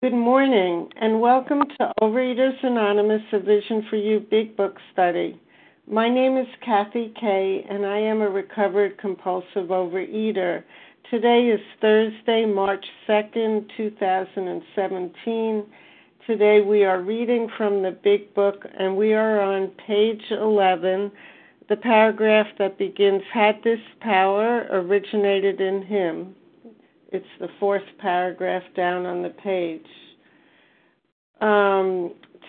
Good morning, and welcome to Overeaters Anonymous, a Vision for You Big Book study. My name is Kathy Kay, and I am a recovered compulsive overeater. Today is Thursday, March 2nd, 2017. Today we are reading from the Big Book, and we are on page 11, the paragraph that begins, "Had this power originated in him." It's the fourth paragraph down on the page.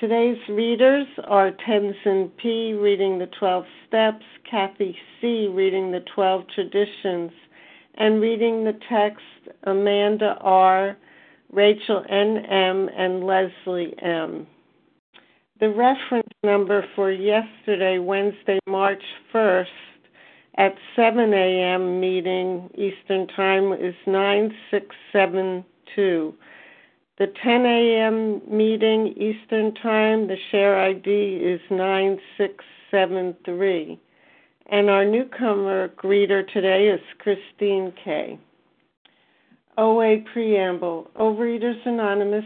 Today's readers are Tenzin P. reading the 12 Steps, Kathy C. reading the 12 Traditions, and reading the text Amanda R., Rachel N. M., and Leslie M. The reference number for yesterday, Wednesday, March 1st, at 7 a.m. meeting Eastern Time is 9672. The 10 a.m. meeting Eastern Time, the share ID is 9673. And our newcomer greeter today is Christine K. OA Preamble. Overeaters Anonymous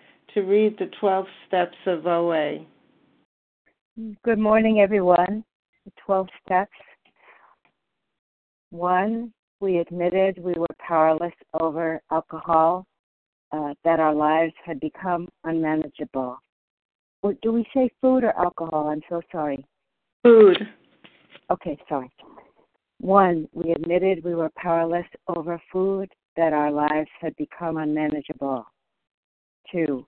to read the 12 steps of OA. Good morning, everyone. The 12 steps. 1, we admitted we were powerless over alcohol, that our lives had become unmanageable. Or do we say food or alcohol? I'm so sorry. Food. Okay, sorry. 1, we admitted we were powerless over food, that our lives had become unmanageable. 2,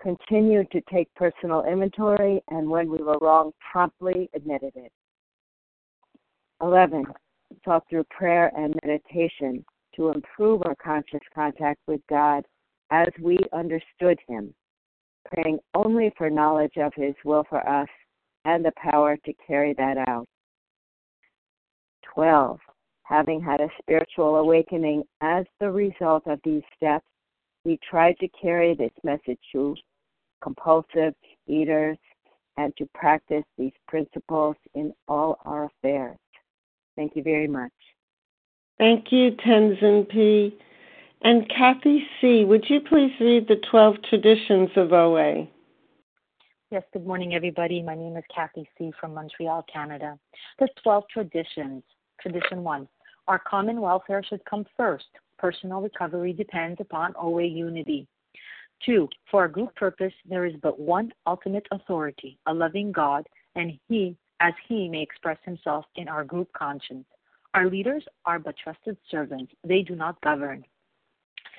continued to take personal inventory, and when we were wrong, promptly admitted it. 11, sought through prayer and meditation to improve our conscious contact with God as we understood Him, praying only for knowledge of His will for us and the power to carry that out. 12, having had a spiritual awakening as the result of these steps, we tried to carry this message to compulsive eaters and to practice these principles in all our affairs. Thank you very much. Thank you, Tenzin P. And Kathy C., would you please read the 12 traditions of OA? Yes, good morning, everybody. My name is Kathy C. from Montreal, Canada. There's 12 traditions. Tradition 1, our common welfare should come first. Personal recovery depends upon OA unity. 2, for our group purpose, there is but one ultimate authority, a loving God, and He may express Himself in our group conscience. Our leaders are but trusted servants. They do not govern.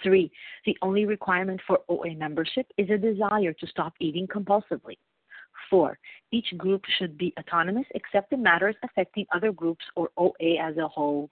3, the only requirement for OA membership is a desire to stop eating compulsively. 4, each group should be autonomous except in matters affecting other groups or OA as a whole.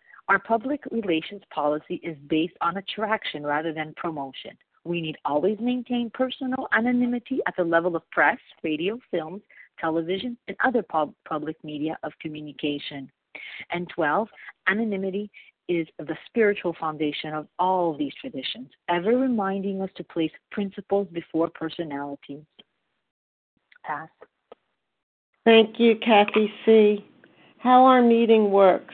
our public relations policy is based on attraction rather than promotion. We need always maintain personal anonymity at the level of press, radio, films, television, and other public media of communication. And 12, anonymity is the spiritual foundation of all these traditions, ever reminding us to place principles before personalities. Pass. Thank you, Kathy C. How our meeting works.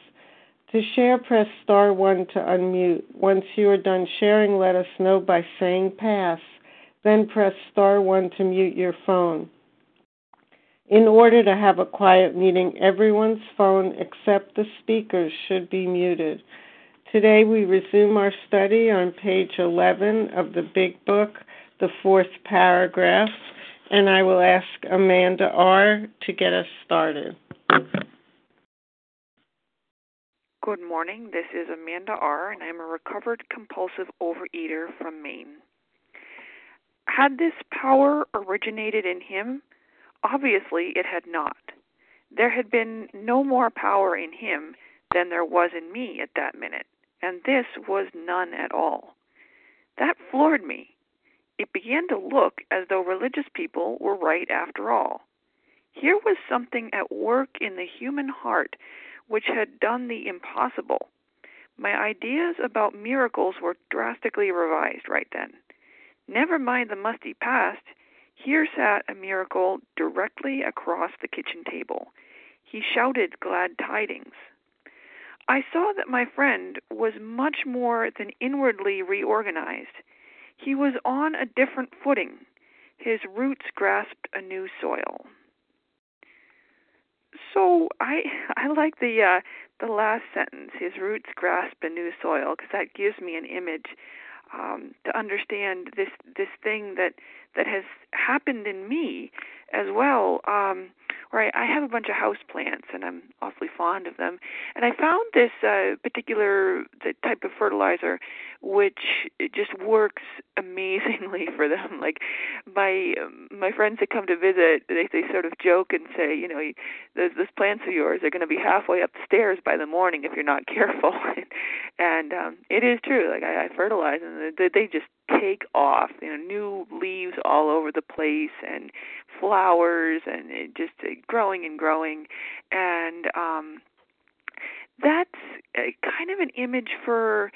To share, press star 1 to unmute. Once you are done sharing, let us know by saying pass. Then press star 1 to mute your phone. In order to have a quiet meeting, everyone's phone except the speaker's should be muted. Today we resume our study on page 11 of the Big Book, the fourth paragraph, and I will ask Amanda R. to get us started. Good morning. This is Amanda R., and I'm a recovered compulsive overeater from Maine. Had this power originated in him? Obviously, it had not. There had been no more power in him than there was in me at that minute, and this was none at all. That floored me. It began to look as though religious people were right after all. Here was something at work in the human heart which had done the impossible. My ideas about miracles were drastically revised right then. Never mind the musty past, here sat a miracle directly across the kitchen table. He shouted glad tidings. I saw that my friend was much more than inwardly reorganized. He was on a different footing. His roots grasped a new soil. So I like the last sentence, his roots grasped a new soil, because that gives me an image to understand this thing that has happened in me as well. Right, I have a bunch of house plants, and I'm awfully fond of them. And I found this particular type of fertilizer, which it just works amazingly for them. Like my friends that come to visit, they sort of joke and say, you know, those plants of yours are going to be halfway up the stairs by the morning if you're not careful. And it is true. Like I fertilize, and they just take off. You know, new leaves all over the place, and flowers, and it just growing and growing. And that's kind of an image for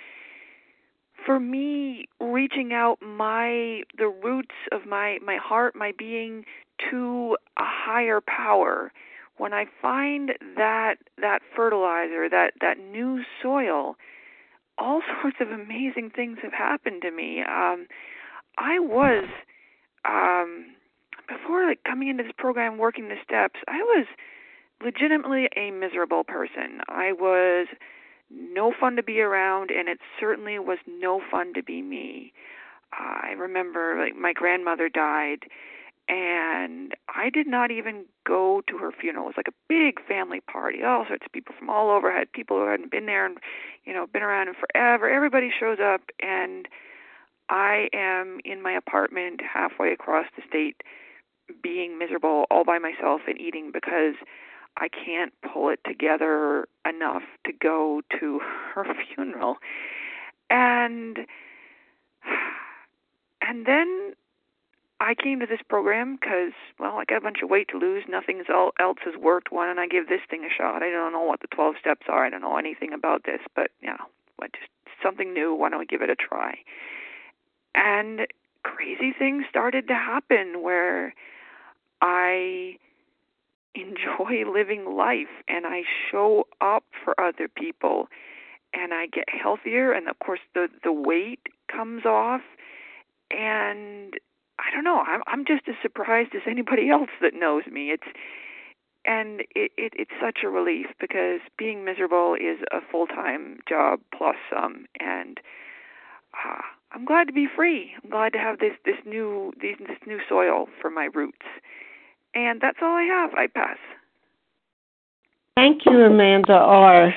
me reaching out the roots of my heart, my being, to a higher power. When I find that fertilizer, that new soil, all sorts of amazing things have happened to me. I was, before coming into this program, working the steps, I was legitimately a miserable person. I was no fun to be around, and it certainly was no fun to be me. I remember my grandmother died, and I did not even go to her funeral. It was like a big family party. All sorts of people from all over. I had people who hadn't been there and, you know, been around in forever. Everybody shows up, and I am in my apartment halfway across the state being miserable all by myself and eating because I can't pull it together enough to go to her funeral. And then I came to this program because, well, I got a bunch of weight to lose. Nothing else has worked. Why don't I give this thing a shot? I don't know what the 12 steps are. I don't know anything about this, but, you know, just something new. Why don't we give it a try? And crazy things started to happen where I enjoy living life and I show up for other people and I get healthier. And, of course, the weight comes off, and I don't know. I'm just as surprised as anybody else that knows me. It's such a relief because being miserable is a full-time job plus some. And I'm glad to be free. I'm glad to have this new soil for my roots. And that's all I have. I pass. Thank you, Amanda R.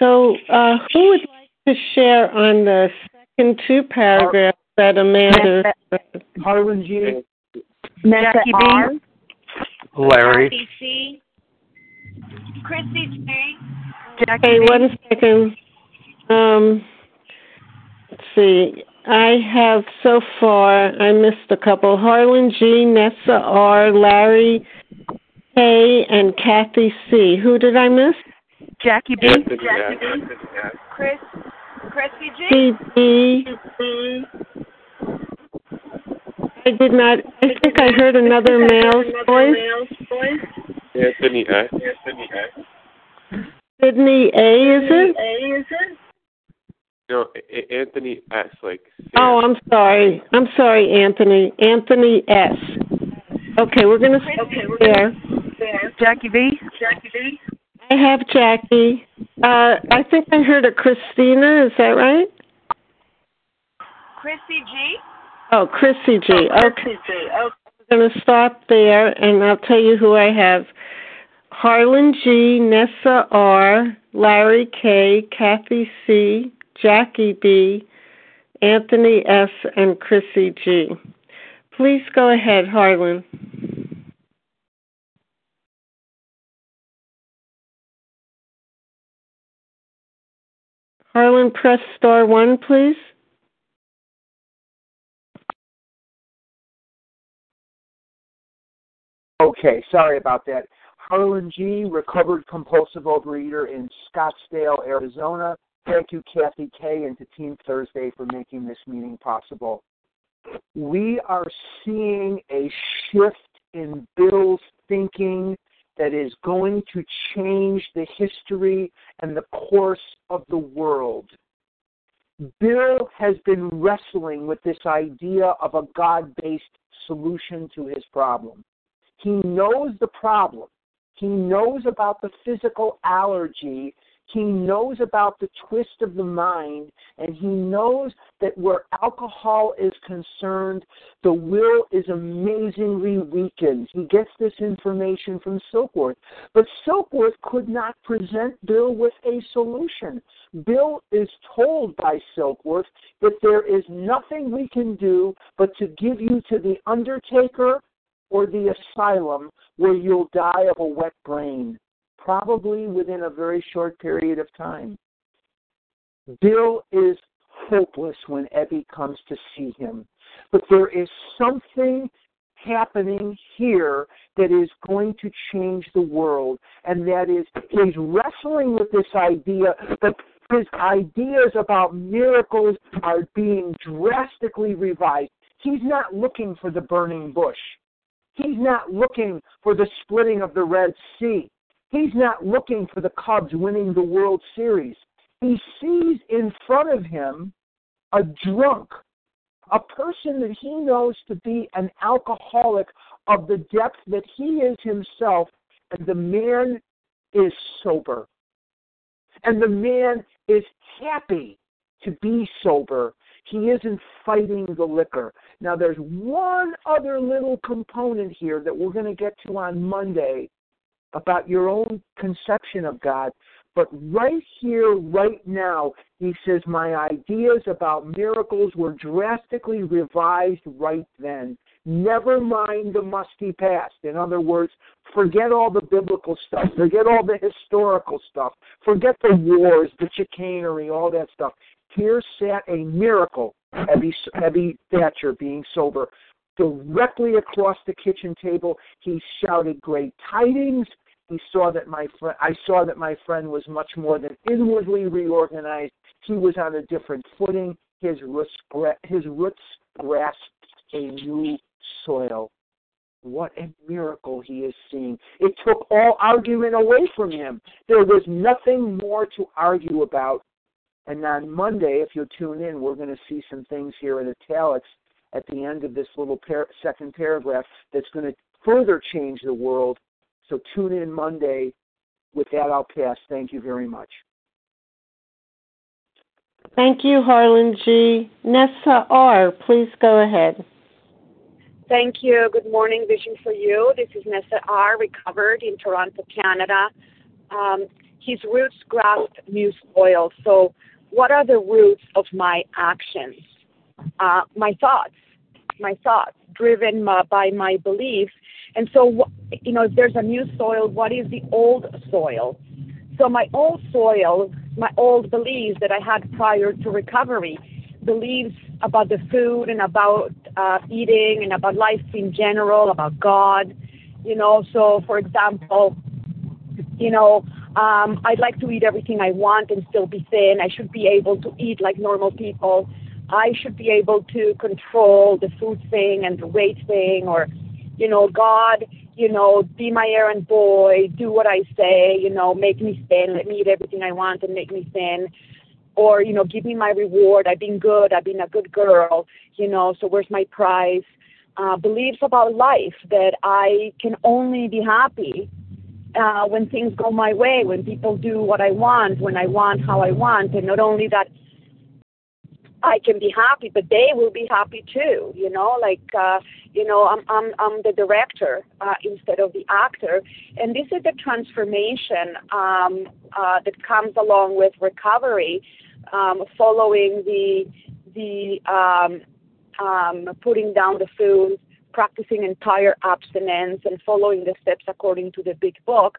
So who would like to share on the second two paragraphs? That Amanda, Harlan G, Jackie B, Larry, Jackie C, Christy J, Jackie. Okay, one second. Let's see. I have so far. I missed a couple. Harlan G, Nessa R, Larry K, and Kathy C. Who did I miss? Jackie B, Chris. Christy G. I did not. I think I heard another male's voice. Yeah, Sydney A. Sydney A. Is it? No, Anthony S. Like. Sam. Oh, I'm sorry, Anthony. Anthony S. Okay, we're gonna stop there. Jackie B. I have Jackie. I think I heard a Christina. Is that right? Chrissy G. Oh, Chrissy G. Okay. I'm going to stop there, and I'll tell you who I have. Harlan G, Nessa R, Larry K, Kathy C, Jackie B, Anthony S, and Chrissy G. Please go ahead, Harlan. Harlan, press star 1, please. Okay, sorry about that. Harlan G., recovered compulsive overeater in Scottsdale, Arizona. Thank you, Kathy K. and to Team Thursday for making this meeting possible. We are seeing a shift in Bill's thinking that is going to change the history and the course of the world. Bill has been wrestling with this idea of a God-based solution to his problem. He knows the problem. He knows about the physical allergy. He knows about the twist of the mind. And he knows that where alcohol is concerned, the will is amazingly weakened. He gets this information from Silkworth. But Silkworth could not present Bill with a solution. Bill is told by Silkworth that there is nothing we can do but to give you to the undertaker or the asylum where you'll die of a wet brain, probably within a very short period of time. Bill is hopeless when Ebby comes to see him. But there is something happening here that is going to change the world, and that is he's wrestling with this idea, but his ideas about miracles are being drastically revised. He's not looking for the burning bush. He's not looking for the splitting of the Red Sea. He's not looking for the Cubs winning the World Series. He sees in front of him a drunk, a person that he knows to be an alcoholic of the depth that he is himself, and the man is sober. And the man is happy to be sober. He isn't fighting the liquor. Now, there's one other little component here that we're going to get to on Monday about your own conception of God. But right here, right now, he says, my ideas about miracles were drastically revised right then. Never mind the musty past. In other words, forget all the biblical stuff. Forget all the historical stuff. Forget the wars, the chicanery, all that stuff. Here sat a miracle, Ebby Thatcher being sober. Directly across the kitchen table, he shouted great tidings. He saw that I saw that my friend was much more than inwardly reorganized. He was on a different footing. His roots grasped a new soil. What a miracle he is seeing. It took all argument away from him. There was nothing more to argue about. And on Monday, if you'll tune in, we're going to see some things here in italics at the end of this little second paragraph that's going to further change the world. So tune in Monday. With that, I'll pass. Thank you very much. Thank you, Harlan G. Nessa R., please go ahead. Thank you. Good morning, Vision for You. This is Nessa R., recovered in Toronto, Canada. His roots grasped new soil. So what are the roots of my actions? My thoughts, driven by my beliefs. And so, if there's a new soil, what is the old soil? So my old soil, my old beliefs that I had prior to recovery, beliefs about the food and about eating and about life in general, about God. So for example, I'd like to eat everything I want and still be thin. I should be able to eat like normal people. I should be able to control the food thing and the weight thing, or, God, be my errand boy, do what I say, make me thin, let me eat everything I want and make me thin, or, give me my reward, I've been good, I've been a good girl, so where's my prize? Beliefs about life that I can only be happy when things go my way, when people do what I want, when I want, how I want, and not only that, I can be happy, but they will be happy too. I'm the director instead of the actor, and this is the transformation that comes along with recovery, following the putting down the food, practicing entire abstinence, and following the steps according to the Big Book.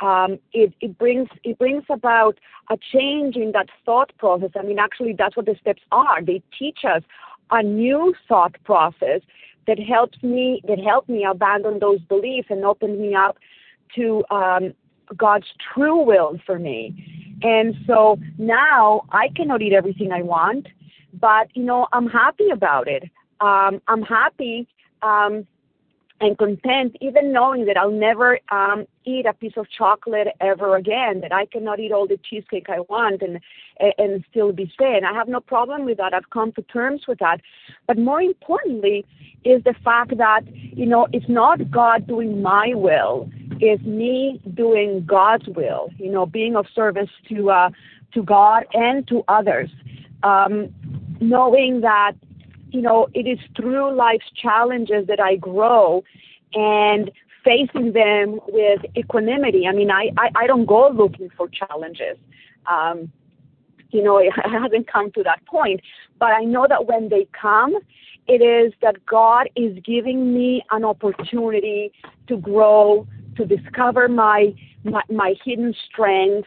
It brings about a change in that thought process. I mean, actually, that's what the steps are. They teach us a new thought process that helped me abandon those beliefs and open me up to God's true will for me. And so now I cannot eat everything I want, but I'm happy about it. I'm happy. And content, even knowing that I'll never eat a piece of chocolate ever again, that I cannot eat all the cheesecake I want and still be sane. I have no problem with that. I've come to terms with that. But more importantly is the fact that, it's not God doing my will. It's me doing God's will, being of service to God and to others, knowing that, it is through life's challenges that I grow, and facing them with equanimity. I mean, I don't go looking for challenges. It hasn't come to that point. But I know that when they come, it is that God is giving me an opportunity to grow, to discover my hidden strengths,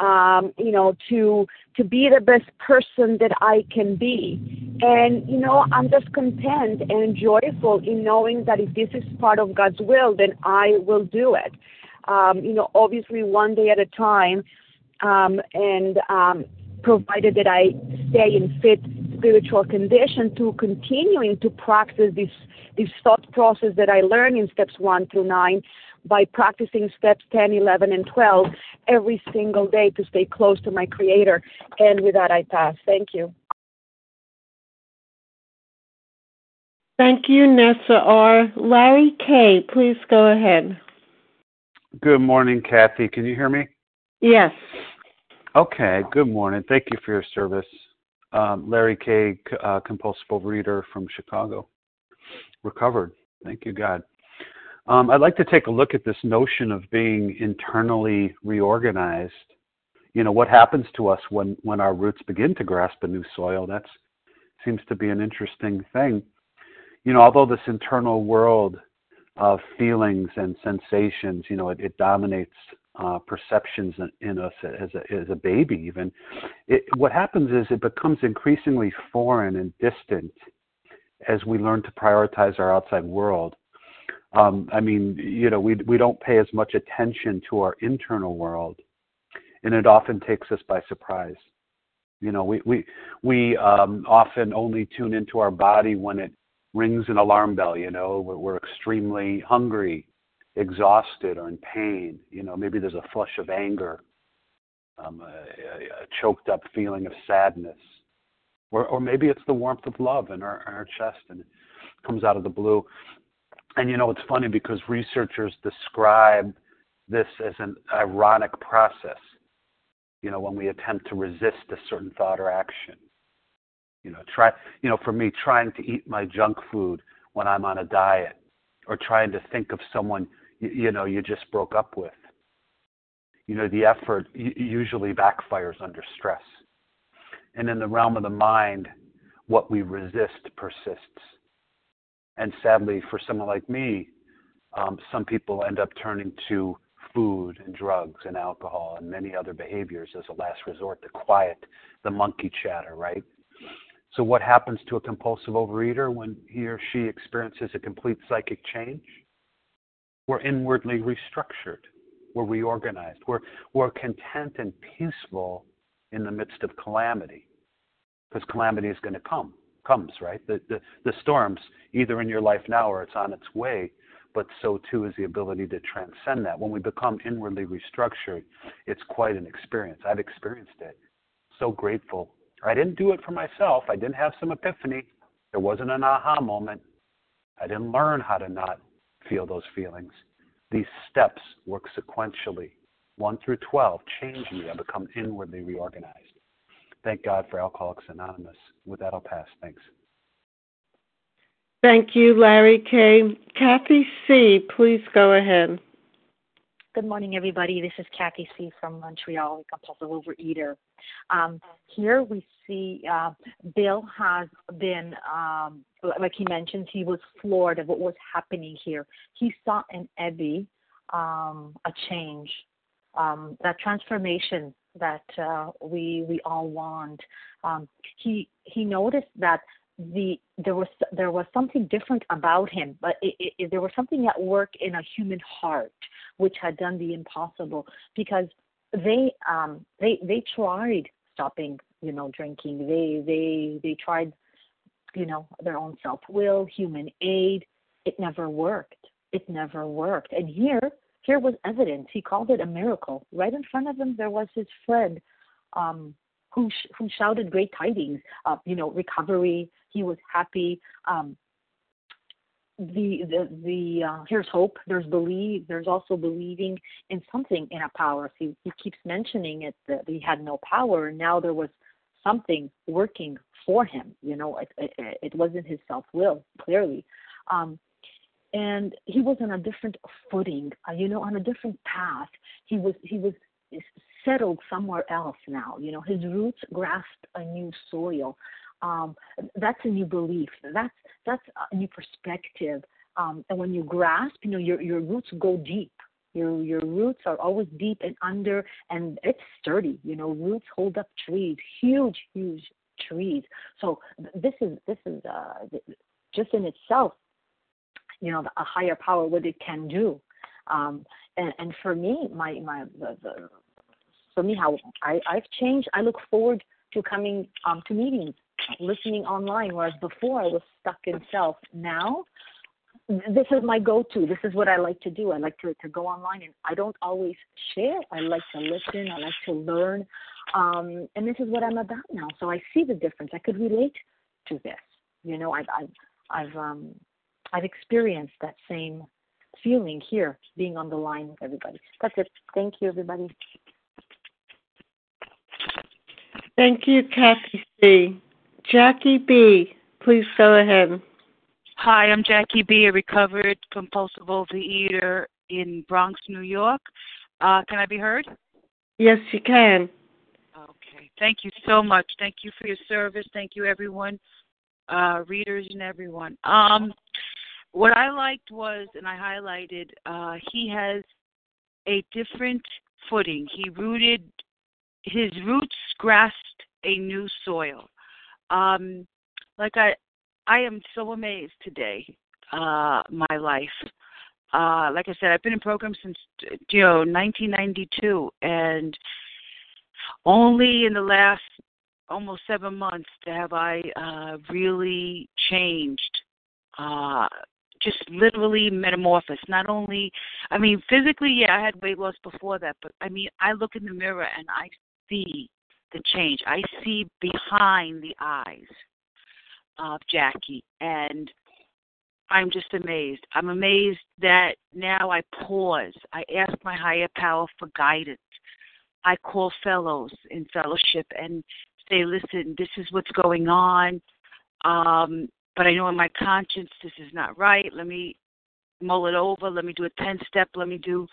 you know, to be the best person that I can be. And, you know, I'm just content and joyful in knowing that if this is part of God's will, then I will do it. You know, obviously one day at a time, and provided that I stay in fit spiritual condition to continuing to practice this thought process that I learned in steps 1 through 9 by practicing steps 10, 11, and 12 every single day to stay close to my Creator. And with that, I pass. Thank you. Thank you, Nessa R. Larry K., please go ahead. Good morning, Kathy. Can you hear me? Yes. Okay, good morning. Thank you for your service. Larry K., compulsive overeater from Chicago. Recovered. Thank you, God. I'd like to take a look at this notion of being internally reorganized. You know, what happens to us when our roots begin to grasp a new soil? That seems to be an interesting thing. You know, although this internal world of feelings and sensations, you know, it dominates perceptions in us as a baby even, what happens is it becomes increasingly foreign and distant as we learn to prioritize our outside world. I mean, you know, we don't pay as much attention to our internal world, and it often takes us by surprise. You know, we often only tune into our body when it rings an alarm bell. You know, we're extremely hungry, exhausted, or in pain. You know, maybe there's a flush of anger, a choked up feeling of sadness, or maybe it's the warmth of love in our chest and it comes out of the blue. And, you know, it's funny because researchers describe this as an ironic process, you know, when we attempt to resist a certain thought or action. You know, for me, trying to eat my junk food when I'm on a diet, or trying to think of someone, you know, you just broke up with. You know, the effort usually backfires under stress. And in the realm of the mind, what we resist persists. And sadly, for someone like me, some people end up turning to food and drugs and alcohol and many other behaviors as a last resort to quiet the monkey chatter, right? So what happens to a compulsive overeater when he or she experiences a complete psychic change? We're inwardly restructured. We're reorganized. We're content and peaceful in the midst of calamity, because calamity is going to come, right? The storm's either in your life now or it's on its way, but so too is the ability to transcend that. When we become inwardly restructured, it's quite an experience. I've experienced it. So grateful. I didn't do it for myself. I didn't have some epiphany. There wasn't an aha moment. I didn't learn how to not feel those feelings. These steps work sequentially. 1 through 12 change me. I become inwardly reorganized. Thank God for Alcoholics Anonymous. With that, I'll pass. Thanks. Thank you, Larry K. Kathy C., please go ahead. Good morning, everybody. This is Kathy C. from Montreal, a compulsive overeater. Here we see Bill has been, like he mentions, he was floored at what was happening here. He saw in Ebby a change, that transformation that we all want. He noticed that there was something different about him, but there was something at work in a human heart which had done the impossible, because they tried stopping, you know, drinking. They tried, you know, their own self-will, human aid. It never worked. And here was evidence. He called it a miracle. Right in front of him, there was his friend who shouted great tidings, you know, recovery. He was happy. Here's hope. There's belief. There's also believing in something, in a power. So he keeps mentioning it, that he had no power. And now there was something working for him. You know, it wasn't his self-will, clearly. And he was on a different footing, you know, on a different path. He was settled somewhere else now. You know, his roots grasped a new soil. That's a new belief. That's a new perspective. And when you grasp, you know, your roots go deep. Your roots are always deep and under, and it's sturdy. You know, roots hold up trees, huge trees. So this is just in itself, you know, a higher power, what it can do. And for me, how I've changed. I look forward to coming to meetings, listening online, whereas before I was stuck in self. Now, this is my go-to. This is what I like to do. I like to go online, and I don't always share. I like to listen. I like to learn. And this is what I'm about now. So I see the difference. I could relate to this. You know, I've experienced that same feeling here, being on the line with everybody. That's it. Thank you, everybody. Thank you, Kathy C. Jackie B., please go ahead. Hi, I'm Jackie B., a recovered compulsive overeater in Bronx, New York. Can I be heard? Yes, you can. Okay. Thank you so much. Thank you for your service. Thank you, everyone, readers and everyone. What I liked was, and I highlighted, he has a different footing. His roots grasped a new soil. I am so amazed today, my life. Like I said, I've been in programs since 1992, and only in the last almost 7 months have I really changed, just literally metamorphosed. Not only, I mean, physically, yeah, I had weight loss before that, but I mean, I look in the mirror and I see the change. I see behind the eyes of Jackie, and I'm just amazed. I'm amazed that now I pause. I ask my higher power for guidance. I call fellows in fellowship and say, listen, this is what's going on, but I know in my conscience this is not right. Let me mull it over. Let me do a 10-step. Let me do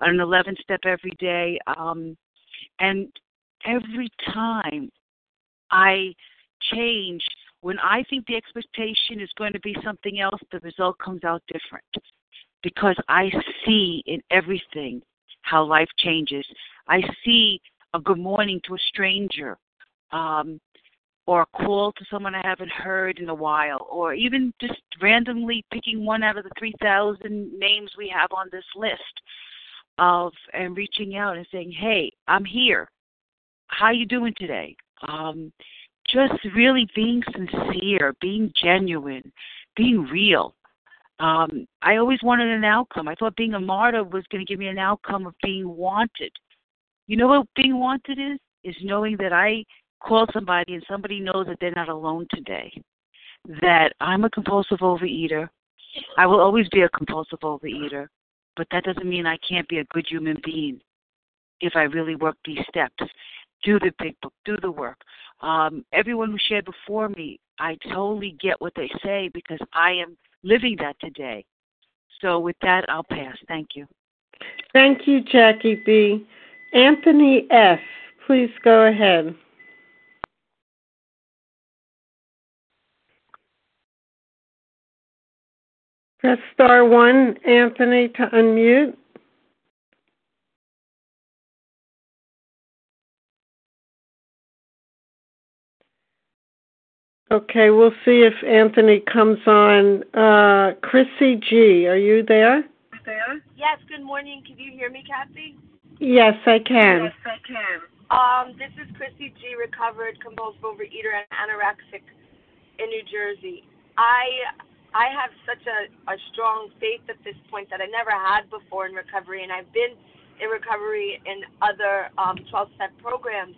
an 11-step every day. And every time I change, when I think the expectation is going to be something else, the result comes out different, because I see in everything how life changes. I see a good morning to a stranger, or a call to someone I haven't heard in a while, or even just randomly picking one out of the 3,000 names we have on this list and reaching out and saying, hey, I'm here. How you doing today? Just really being sincere, being genuine, being real. I always wanted an outcome. I thought being a martyr was going to give me an outcome of being wanted. You know what being wanted is? Is knowing that I call somebody and somebody knows that they're not alone today, that I'm a compulsive overeater. I will always be a compulsive overeater, but that doesn't mean I can't be a good human being if I really work these steps. Do the big book, do the work. Everyone who shared before me, I totally get what they say because I am living that today. So with that, I'll pass. Thank you. Thank you, Jackie B. Anthony F., please go ahead. Press star 1, Anthony, to unmute. Okay, we'll see if Anthony comes on. Chrissy G., are you there? Yes, good morning. Can you hear me, Kathy? Yes, I can. This is Chrissy G., recovered compulsive overeater and anorexic in New Jersey. I have such a strong faith at this point that I never had before in recovery, and I've been in recovery in other 12-step programs,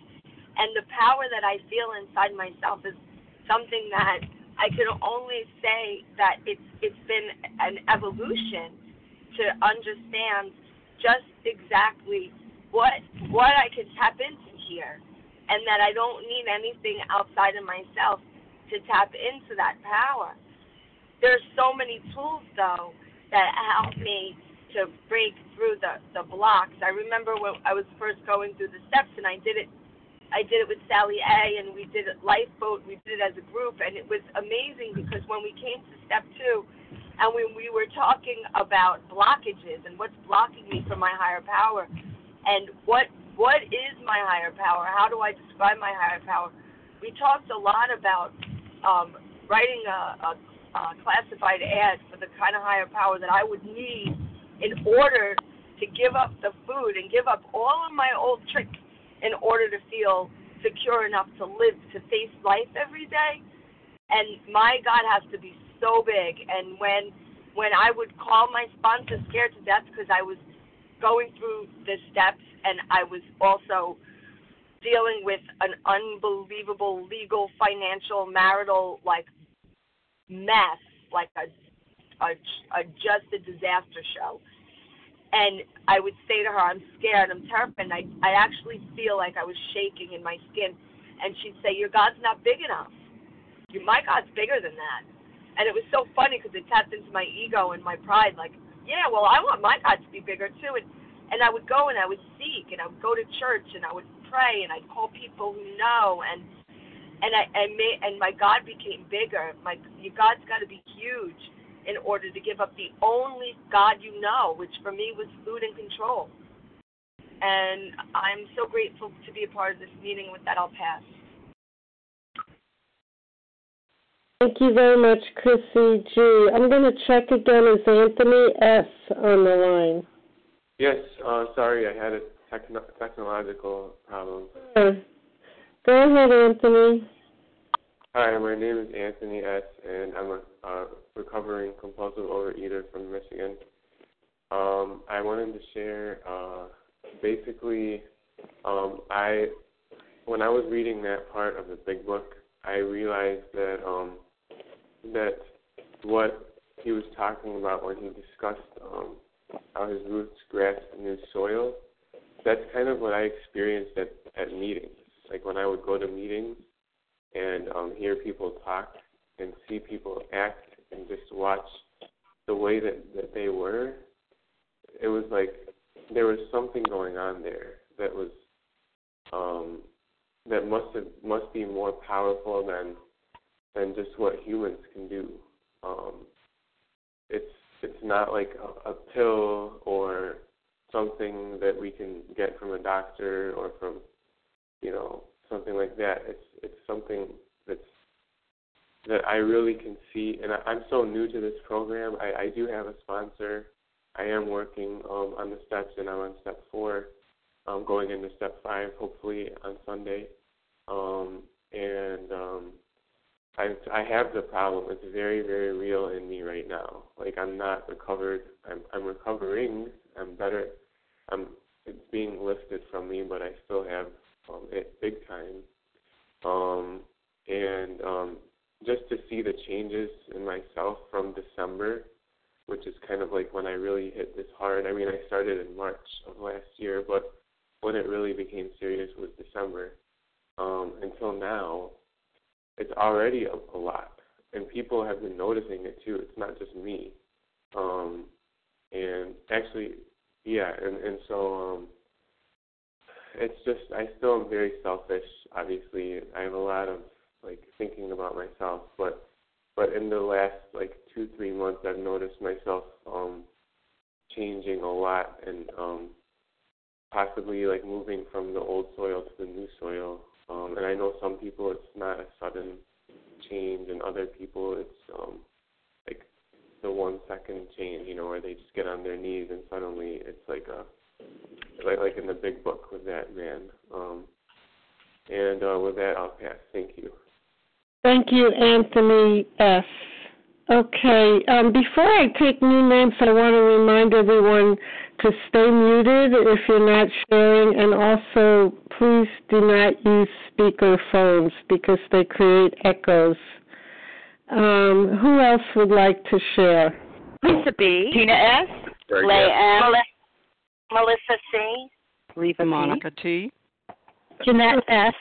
and the power that I feel inside myself is something that I could only say that it's been an evolution to understand just exactly what I could tap into here, and that I don't need anything outside of myself to tap into that power. There's so many tools though that help me to break through the blocks. I remember when I was first going through the steps, and I did it with Sally A., and we did it Lifeboat, we did it as a group, and it was amazing because when we came to step 2 and when we were talking talking about blockages and what's blocking me from my higher power, and what is my higher power? How do I describe my higher power? We talked a lot about writing a classified ad for the kind of higher power that I would need in order to give up the food and give up all of my old tricks in order to feel secure enough to live, to face life every day. And my God has to be so big. And when I would call my sponsor scared to death because I was going through the steps and I was also dealing with an unbelievable legal, financial, marital, like, mess, like a just a disaster show. And I would say to her, I'm scared, I'm terrified. And I actually feel like I was shaking in my skin. And she'd say, your God's not big enough. My God's bigger than that. And it was so funny because it tapped into my ego and my pride. Like, yeah, well, I want my God to be bigger too. And I would go and I would seek and I would go to church and I would pray and I'd call people who know. And my God became bigger. Your God's got to be huge in order to give up the only God you know, which for me was food and control. And I'm so grateful to be a part of this meeting. With that, I'll pass. Thank you very much, Chrissy G. I'm going to check again. Is Anthony S. on the line? Yes. Sorry, I had a technological problem. Sure. Go ahead, Anthony. Hi, my name is Anthony S., and I'm a recovering compulsive overeater from Michigan. I wanted to share, when I was reading that part of the Big Book, I realized that what he was talking about when he discussed how his roots grasp new soil, that's kind of what I experienced at meetings. Like when I would go to meetings and hear people talk and see people act and just watch the way that they were, it was like there was something going on there that was that must be more powerful than just what humans can do. It's not like a pill or something that we can get from a doctor or from something like that. It's something that I really can see. And I'm so new to this program. I do have a sponsor. I am working on the steps, and I'm on step 4. I'm going into step 5, hopefully, on Sunday. I have the problem. It's very, very real in me right now. Like, I'm not recovered. I'm recovering. I'm better. It's being lifted from me, but I still have it big time. Just to see the changes in myself from December, which is kind of like when I really hit this hard. I mean, I started in March of last year, but when it really became serious was December. Until now, it's already a lot. And people have been noticing it, too. It's not just me. It's just, I still am very selfish, obviously. I have a lot of, like, thinking about myself, but in the last, like, 2-3 months, I've noticed myself changing a lot and possibly, like, moving from the old soil to the new soil. And I know some people it's not a sudden change, and other people it's, like, the 1-second change, where they just get on their knees and suddenly it's like a... Like in the Big Book with that man. With that, I'll pass. Thank you. Thank you, Anthony S. Okay. Before I take new names, I want to remind everyone to stay muted if you're not sharing, and also please do not use speaker phones because they create echoes. Who else would like to share? Lisa B. Tina S. Leigh M. Melissa C. Reva Monica T. Jeanette S.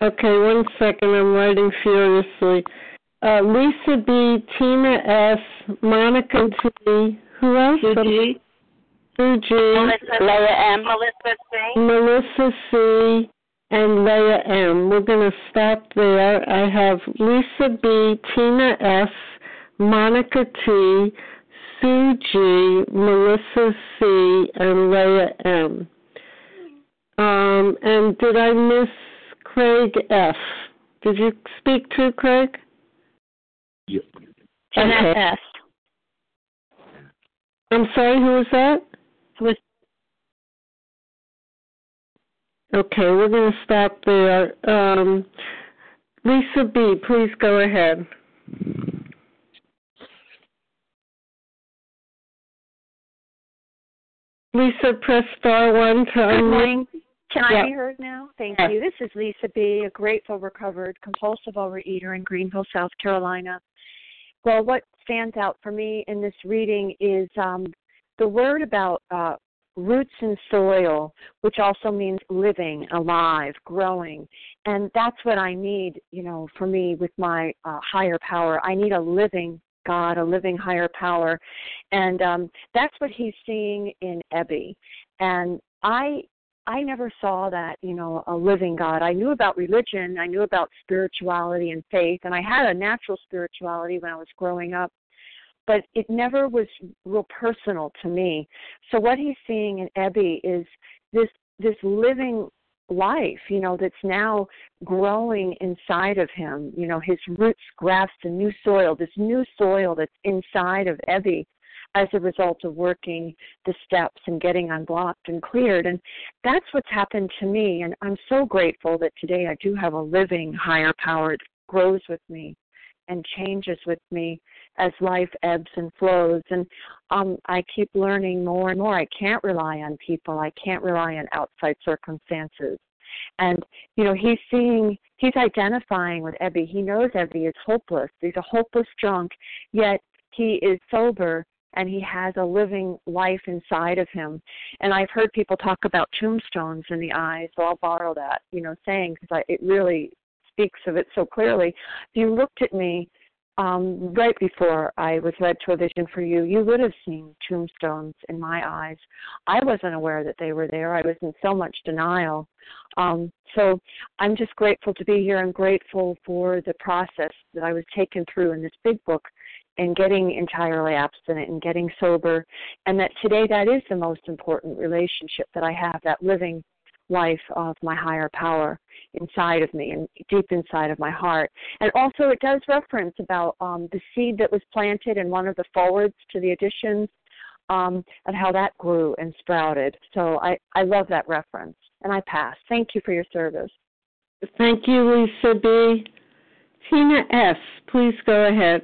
Okay, 1 second. I'm writing furiously. Lisa B., Tina S., Monica T. Who else? Suji. Leah M. Melissa C. And Leah M. We're going to stop there. I have Lisa B., Tina S., Monica T., Sue G., Melissa C., and Leah M. And did I miss Craig F.? Did you speak to Craig? Yep. Jeanette okay. F. I'm sorry, who was that? Okay, we're going to stop there. Lisa B., please go ahead. Lisa, press star one to unmute. Good morning. Can I be heard now? Thank you. This is Lisa B., a grateful, recovered, compulsive overeater in Greenville, South Carolina. Well, what stands out for me in this reading is the word about roots in soil, which also means living, alive, growing. And that's what I need, you know, for me with my higher power. I need a living God, a living higher power. And that's what he's seeing in Ebby. And I never saw that, you know, a living God. I knew about religion. I knew about spirituality and faith. And I had a natural spirituality when I was growing up. But it never was real personal to me. So what he's seeing in Ebby is this living life, you know, that's now growing inside of him. You know, his roots grasp the new soil, this new soil that's inside of Ebby, as a result of working the steps and getting unblocked and cleared. And that's what's happened to me. And I'm so grateful that today I do have a living higher power that grows with me and changes with me as life ebbs and flows. And I keep learning more and more. I can't rely on people. I can't rely on outside circumstances. And, you know, he's identifying with Ebby. He knows Ebby is hopeless. He's a hopeless drunk, yet he is sober. And he has a living life inside of him. And I've heard people talk about tombstones in the eyes, so I'll borrow that, you know, saying, because it really speaks of it so clearly. You looked at me right before I was led to a vision for you. You would have seen tombstones in my eyes. I wasn't aware that they were there. I was in so much denial. So I'm just grateful to be here. I'm grateful for the process that I was taken through in this big book, and getting entirely abstinent and getting sober, and that today that is the most important relationship that I have, that living life of my higher power inside of me and deep inside of my heart. And also it does reference about the seed that was planted in one of the forwards to the editions and how that grew and sprouted. So I love that reference, and I pass. Thank you for your service. Thank you, Lisa B. Tina S., please go ahead.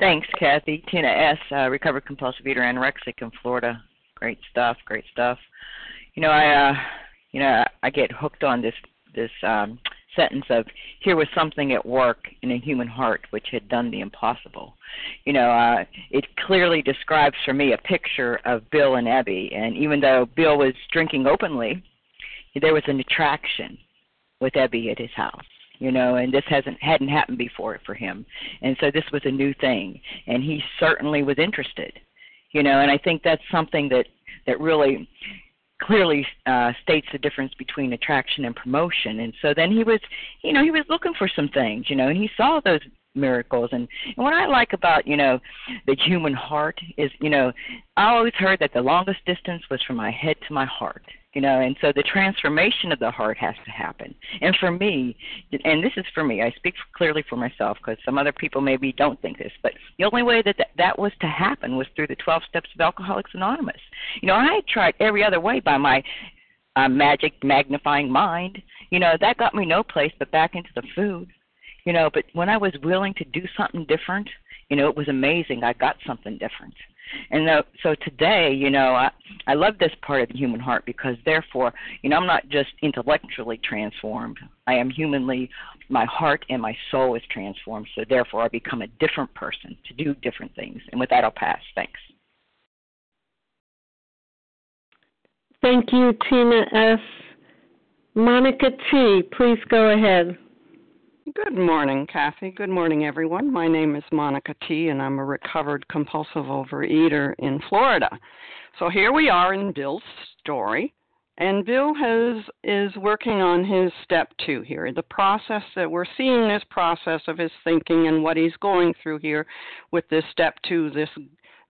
Thanks, Kathy. Tina S., recovered compulsive eater, anorexic in Florida. Great stuff, great stuff. You know, I get hooked on this sentence of here was something at work in a human heart which had done the impossible. You know, it clearly describes for me a picture of Bill and Ebby, and even though Bill was drinking openly, there was an attraction with Ebby at his house. You know, and this hadn't happened before for him. And so this was a new thing, and he certainly was interested, you know, and I think that's something that really clearly states the difference between attraction and promotion. And so then he was, you know, he was looking for some things, you know, and he saw those miracles. And what I like about, you know, the human heart is, you know, I always heard that the longest distance was from my head to my heart, you know, and so the transformation of the heart has to happen. And for me, and this is for me, I speak clearly for myself because some other people maybe don't think this, but the only way that was to happen was through the 12 steps of Alcoholics Anonymous. You know, I tried every other way by my magic magnifying mind. You know, that got me no place but back into the food. You know, but when I was willing to do something different, you know, it was amazing. I got something different. And so today, you know, I love this part of the human heart because therefore, you know, I'm not just intellectually transformed. I am humanly, my heart and my soul is transformed. So therefore, I become a different person to do different things. And with that, I'll pass. Thanks. Thank you, Tina S. Monica T., please go ahead. Good morning, Kathy. Good morning, everyone. My name is Monica T., and I'm a recovered compulsive overeater in Florida. So here we are in Bill's story, And Bill is working on his step 2 here, the process that we're seeing, this process of his thinking and what he's going through here with this step 2,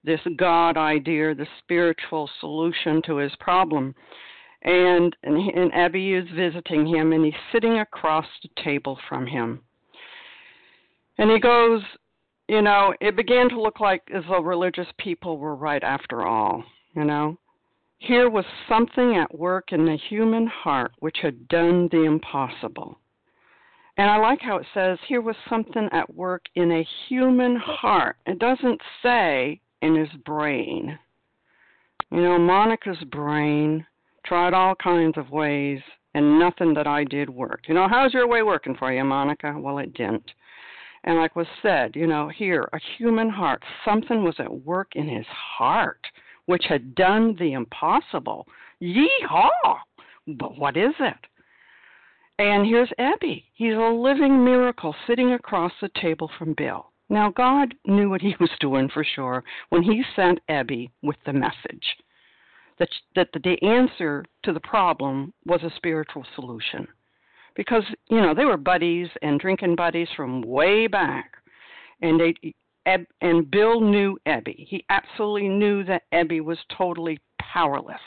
this God idea, the spiritual solution to his problem. And Ebby is visiting him, and he's sitting across the table from him. And he goes, you know, it began to look like as though religious people were right after all, you know. Here was something at work in the human heart which had done the impossible. And I like how it says, here was something at work in a human heart. It doesn't say in his brain. You know, Monica's brain tried all kinds of ways, and nothing that I did worked. You know, how's your way working for you, Monica? Well, it didn't. And like was said, you know, here, a human heart, something was at work in his heart, which had done the impossible. Yee-haw! But what is it? And here's Ebby. He's a living miracle sitting across the table from Bill. Now, God knew what he was doing for sure when he sent Ebby with the message that the answer to the problem was a spiritual solution. Because, you know, they were buddies and drinking buddies from way back. And Bill knew Ebby. He absolutely knew that Ebby was totally powerless.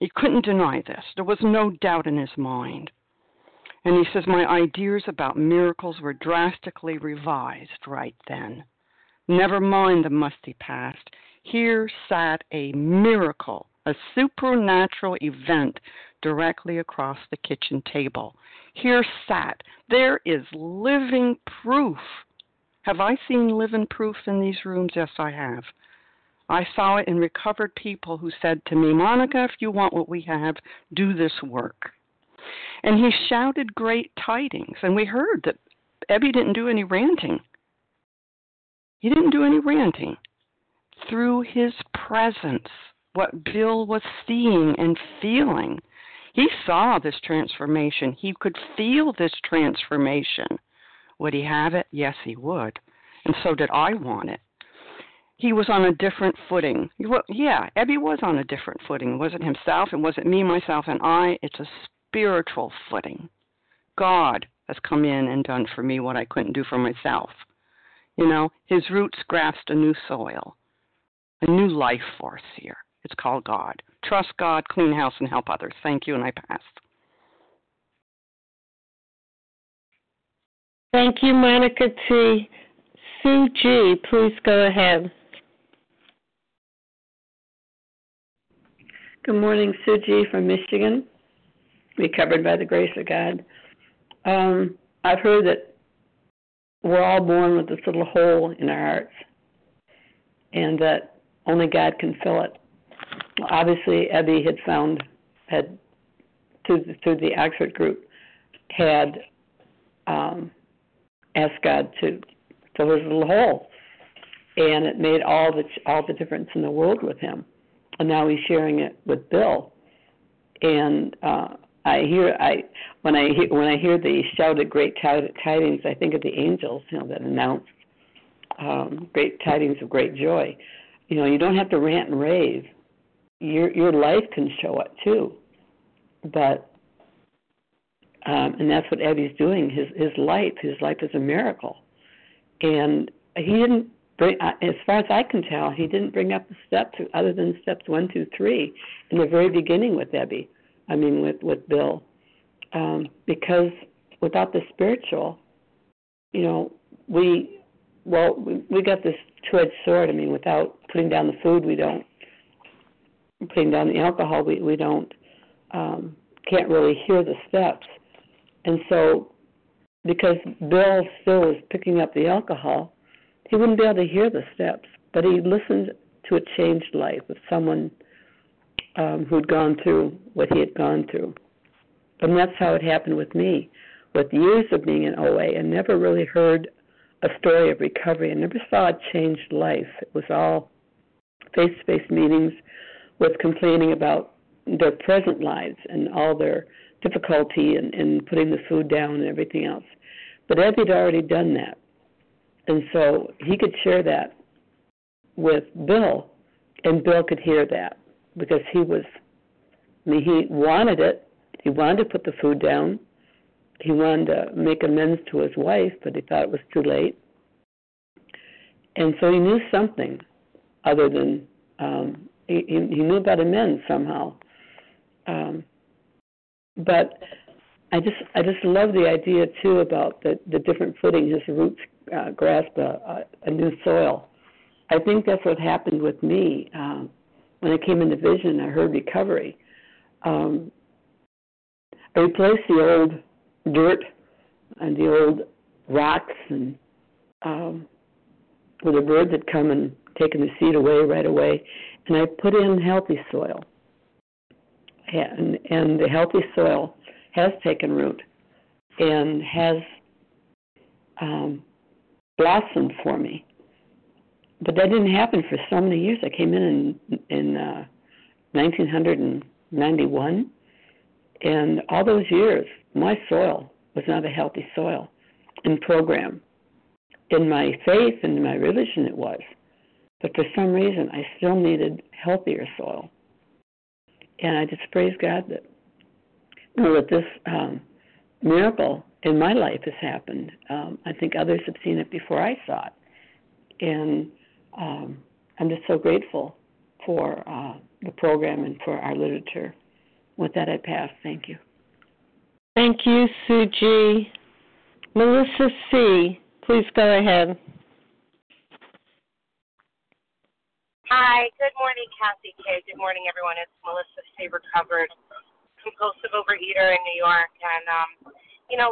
He couldn't deny this. There was no doubt in his mind. And he says, my ideas about miracles were drastically revised right then. Never mind the musty past. Here sat a miracle, a supernatural event directly across the kitchen table. Here sat. There is living proof. Have I seen living proof in these rooms? Yes, I have. I saw it in recovered people who said to me, Monica, if you want what we have, do this work. And he shouted great tidings. And we heard that Ebby didn't do any ranting. He didn't do any ranting. Through his presence, what Bill was seeing and feeling, he saw this transformation. He could feel this transformation. Would he have it? Yes, he would. And so did I want it. He was on a different footing. Well, yeah, Ebby was on a different footing. It wasn't himself. It wasn't me, myself, and I. It's a spiritual footing. God has come in and done for me what I couldn't do for myself. You know, his roots grasped a new soil, a new life force here. It's called God. Trust God, clean house, and help others. Thank you, and I pass. Thank you, Monica T. Sue G., please go ahead. Good morning, Sue G. from Michigan, recovered by the grace of God. I've heard that we're all born with this little hole in our hearts and that only God can fill it. Well, obviously, Ebby had found, through the Oxford Group, had asked God to fill his little hole, and it made all the difference in the world with him. And now he's sharing it with Bill. And when I hear the shouted great tidings, I think of the angels, you know, that announced great tidings of great joy. You know, you don't have to rant and rave. Your life can show it too, but. And that's what Ebby's doing. His life is a miracle, and he didn't bring, as far as I can tell, he didn't bring up the steps other than steps 1, 2, 3 in the very beginning with Ebby. I mean with Bill, because without the spiritual, you know, we got this two-edged sword. I mean, without putting down the food, we don't. Putting down the alcohol, we don't can't really hear the steps. And so, because Bill still was picking up the alcohol, he wouldn't be able to hear the steps. But he listened to a changed life with someone who'd gone through what he had gone through. And that's how it happened with me. With years of being in OA, I never really heard a story of recovery. I never saw a changed life. It was all face-to-face meetings with complaining about their present lives and all their difficulty in putting the food down and everything else. But Ebby had already done that. And so he could share that with Bill, and Bill could hear that because he was I mean, he wanted it. He wanted to put the food down. He wanted to make amends to his wife, but he thought it was too late. And so he knew something other than, he knew about amends somehow. But I just love the idea, too, about the different footing, his roots grasp a new soil. I think that's what happened with me. When I came into Vision, I heard recovery. I replaced the old dirt and the old rocks and with a bird that come and taken the seed away right away, and I put in healthy soil. And the healthy soil has taken root and has blossomed for me. But that didn't happen for so many years. I came in 1991, and all those years, my soil was not a healthy soil and program. In my faith and in my religion, it was. But for some reason, I still needed healthier soil. And I just praise God that this miracle in my life has happened. I think others have seen it before I saw it. And I'm just so grateful for the program and for our literature. With that, I pass. Thank you. Thank you, Suji. Melissa C., please go ahead. Hi. Good morning, Kathy K. Good morning, everyone. It's Melissa C., recovered compulsive overeater in New York. And,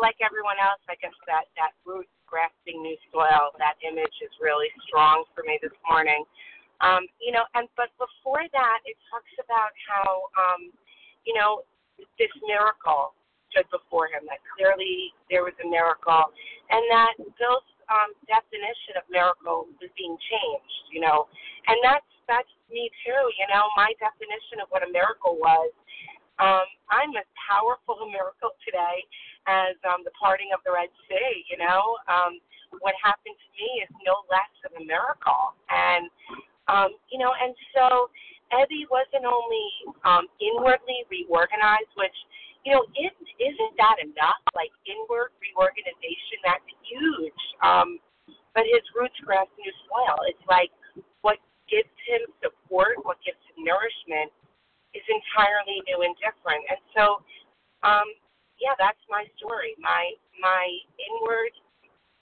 like everyone else, I guess that root grasping new soil, that image is really strong for me this morning. But before that, it talks about how, this miracle stood before him, that clearly there was a miracle, and that Bill's definition of miracle was being changed, and that's me too, my definition of what a miracle was. I'm as powerful a miracle today as the parting of the Red Sea, what happened to me is no less of a miracle, and so Ebby wasn't only inwardly reorganized, which isn't that enough? Like, inward reorganization, that's huge. But his roots grasp new soil. It's like what gives him support, what gives him nourishment is entirely new and different. And so, that's my story. My inward,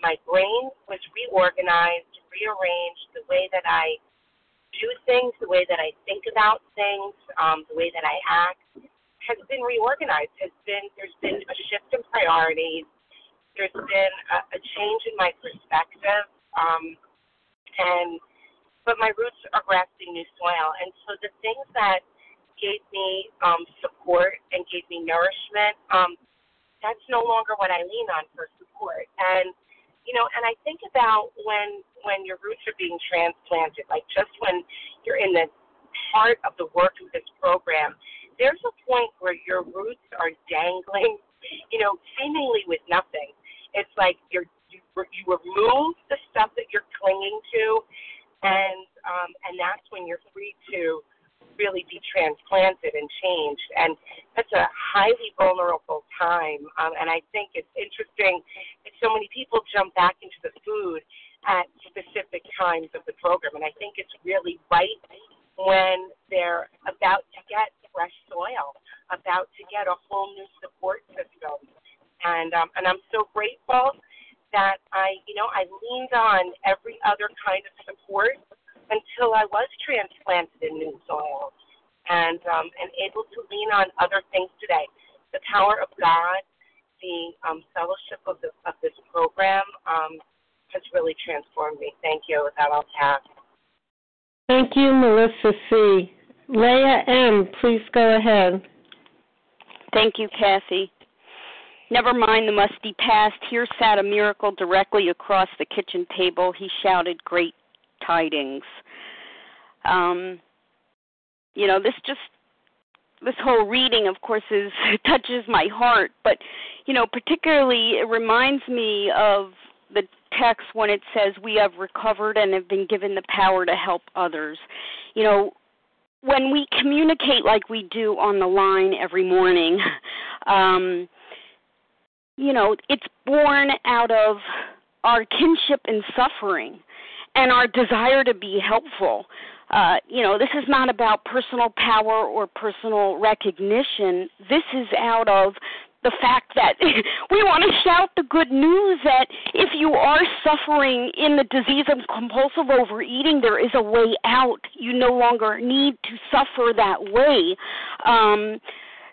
my brain was reorganized, rearranged the way that I do things, the way that I think about things, the way that I act. Has been reorganized, there's been a shift in priorities, there's been a change in my perspective, but my roots are grasping new soil. And so the things that gave me support and gave me nourishment, that's no longer what I lean on for support. And, and I think about when your roots are being transplanted, like just when you're in the heart of the work of this program, there's a point where your roots are dangling, seemingly with nothing. It's like you remove the stuff that you're clinging to, and that's when you're free to really be transplanted and changed. And that's a highly vulnerable time, and I think it's interesting that so many people jump back into the food at specific times of the program, and I think it's really right when they're about to get fresh soil, about to get a whole new support system. And I'm so grateful that I leaned on every other kind of support until I was transplanted in new soil and able to lean on other things today. The power of God, the fellowship of this program has really transformed me. Thank you. With that, I'll pass. Thank you, Melissa C. Leah M., please go ahead. Thank you, Kathy. Never mind the musty past. Here sat a miracle directly across the kitchen table. He shouted great tidings. This whole reading, of course, touches my heart. But, particularly it reminds me of the text when it says we have recovered and have been given the power to help others. when we communicate like we do on the line every morning, you know, it's born out of our kinship and suffering and our desire to be helpful. You know, this is not about personal power or personal recognition. This is out of the fact that we want to shout the good news that if you are suffering in the disease of compulsive overeating, there is a way out. You no longer need to suffer that way.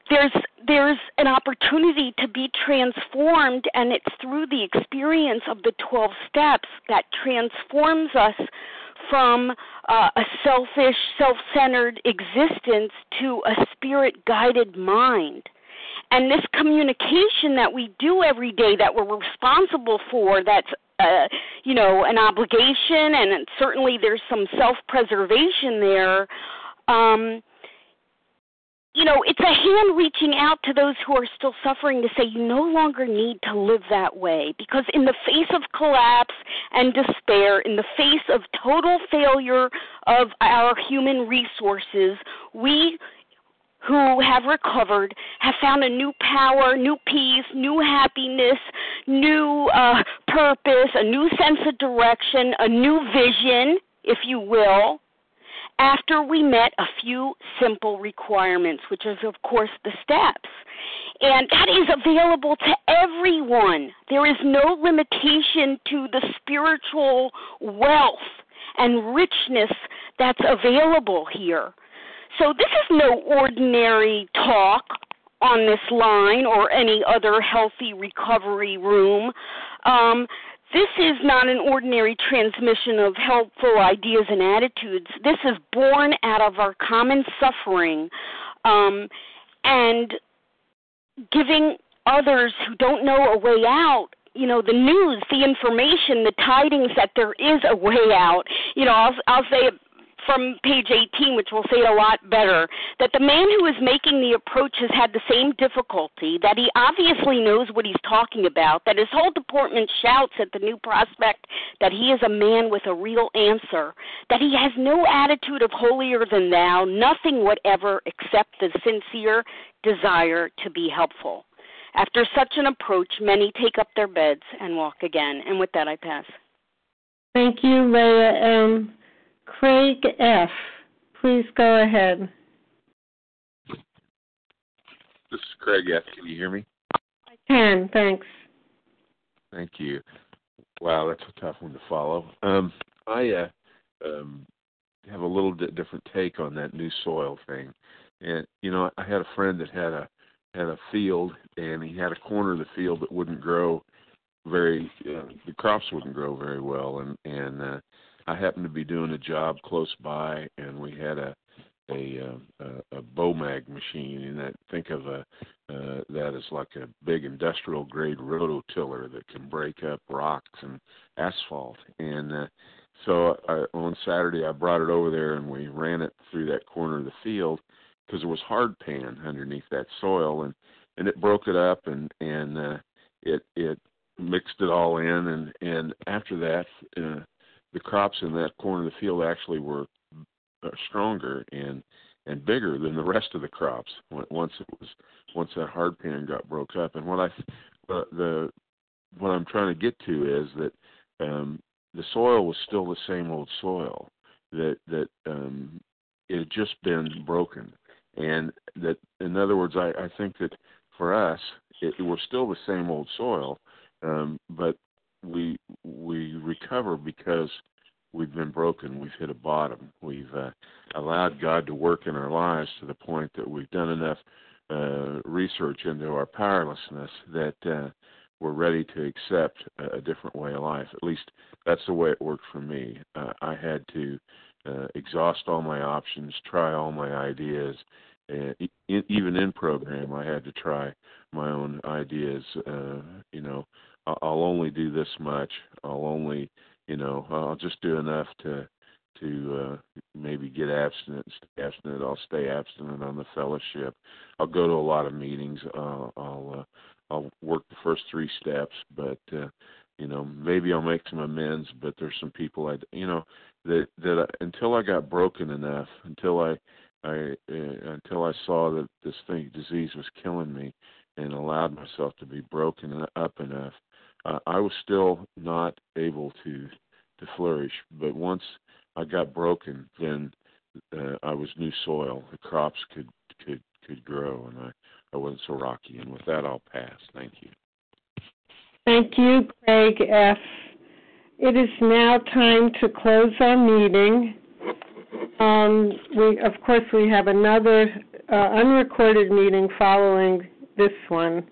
There's an opportunity to be transformed, and it's through the experience of the 12 steps that transforms us from a selfish, self-centered existence to a spirit-guided mind. And this communication that we do every day that we're responsible for, that's, you know, an obligation, and certainly there's some self-preservation there, you know, it's a hand reaching out to those who are still suffering to say you no longer need to live that way, because in the face of collapse and despair, in the face of total failure of our human resources, we who have recovered have found a new power, new peace, new happiness, new purpose, a new sense of direction, a new vision, if you will, after we met a few simple requirements, which is, of course, the steps. And that is available to everyone. There is no limitation to the spiritual wealth and richness that's available here. So this is no ordinary talk on this line or any other healthy recovery room. This is not an ordinary transmission of helpful ideas and attitudes. This is born out of our common suffering, and giving others who don't know a way out, you know, the news, the information, the tidings that there is a way out. You know, I'll say it from page 18, which will say it a lot better, that the man who is making the approach has had the same difficulty, that he obviously knows what he's talking about, that his whole deportment shouts at the new prospect that he is a man with a real answer, that he has no attitude of holier than thou, nothing whatever except the sincere desire to be helpful. After such an approach, many take up their beds and walk again. And with that, I pass. Thank you, Leah. Craig F., please go ahead. This is Craig F. Can you hear me? I can, thanks. Thank you. Wow, that's a tough one to follow. I have a little bit different take on that new soil thing. And, you know, I had a friend that had a field, and he had a corner of the field that wouldn't grow the crops wouldn't grow very well. And I happened to be doing a job close by, and we had a BOMAG machine, and I think of that as like a big industrial grade rototiller that can break up rocks and asphalt. And so on Saturday, I brought it over there, and we ran it through that corner of the field because it was hard pan underneath that soil, and it broke it up, and it mixed it all in, and after that. The crops in that corner of the field actually were stronger and bigger than the rest of the crops once that hard pan got broke up. And what I'm trying to get to is that the soil was still the same old soil that it had just been broken, and that, in other words, I think that for us it was still the same old soil, but we recover because we've been broken. We've hit a bottom. We've allowed God to work in our lives to the point that we've done enough research into our powerlessness that we're ready to accept a different way of life. At least that's the way it worked for me. I had to exhaust all my options, try all my ideas. Even in program, I had to try my own ideas, you know, I'll only do this much. I'll only, you know, I'll just do enough to maybe get abstinent. I'll stay abstinent on the fellowship. I'll go to a lot of meetings. I'll work the first three steps, but you know, maybe I'll make some amends. But there's some people until I got broken enough, until I until I saw that this disease was killing me and allowed myself to be broken up enough, I was still not able to flourish. But once I got broken, then I was new soil. The crops could grow, and I wasn't so rocky. And with that, I'll pass. Thank you. Thank you, Craig F. It is now time to close our meeting. We have another unrecorded meeting following this one.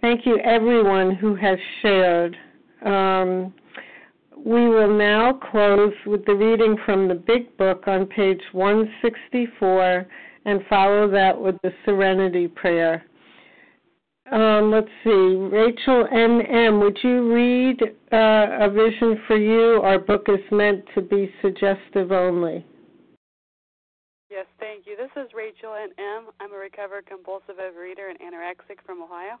Thank you, everyone who has shared. We will now close with the reading from the Big Book on page 164 and follow that with the Serenity Prayer. Let's see, Rachel N.M., would you read A Vision for You? Our book is meant to be suggestive only. Yes, thank you. This is Rachel N.M. I'm a recovered compulsive overeater and anorexic from Ohio.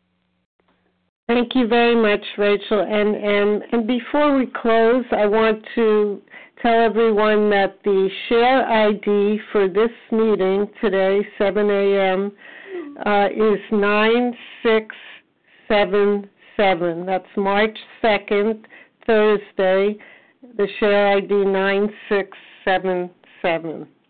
Thank you very much, Rachel N.M. And before we close, I want to tell everyone that the share ID for this meeting today, 7 a.m., is 9677. That's March 2nd, Thursday, the share ID 9677.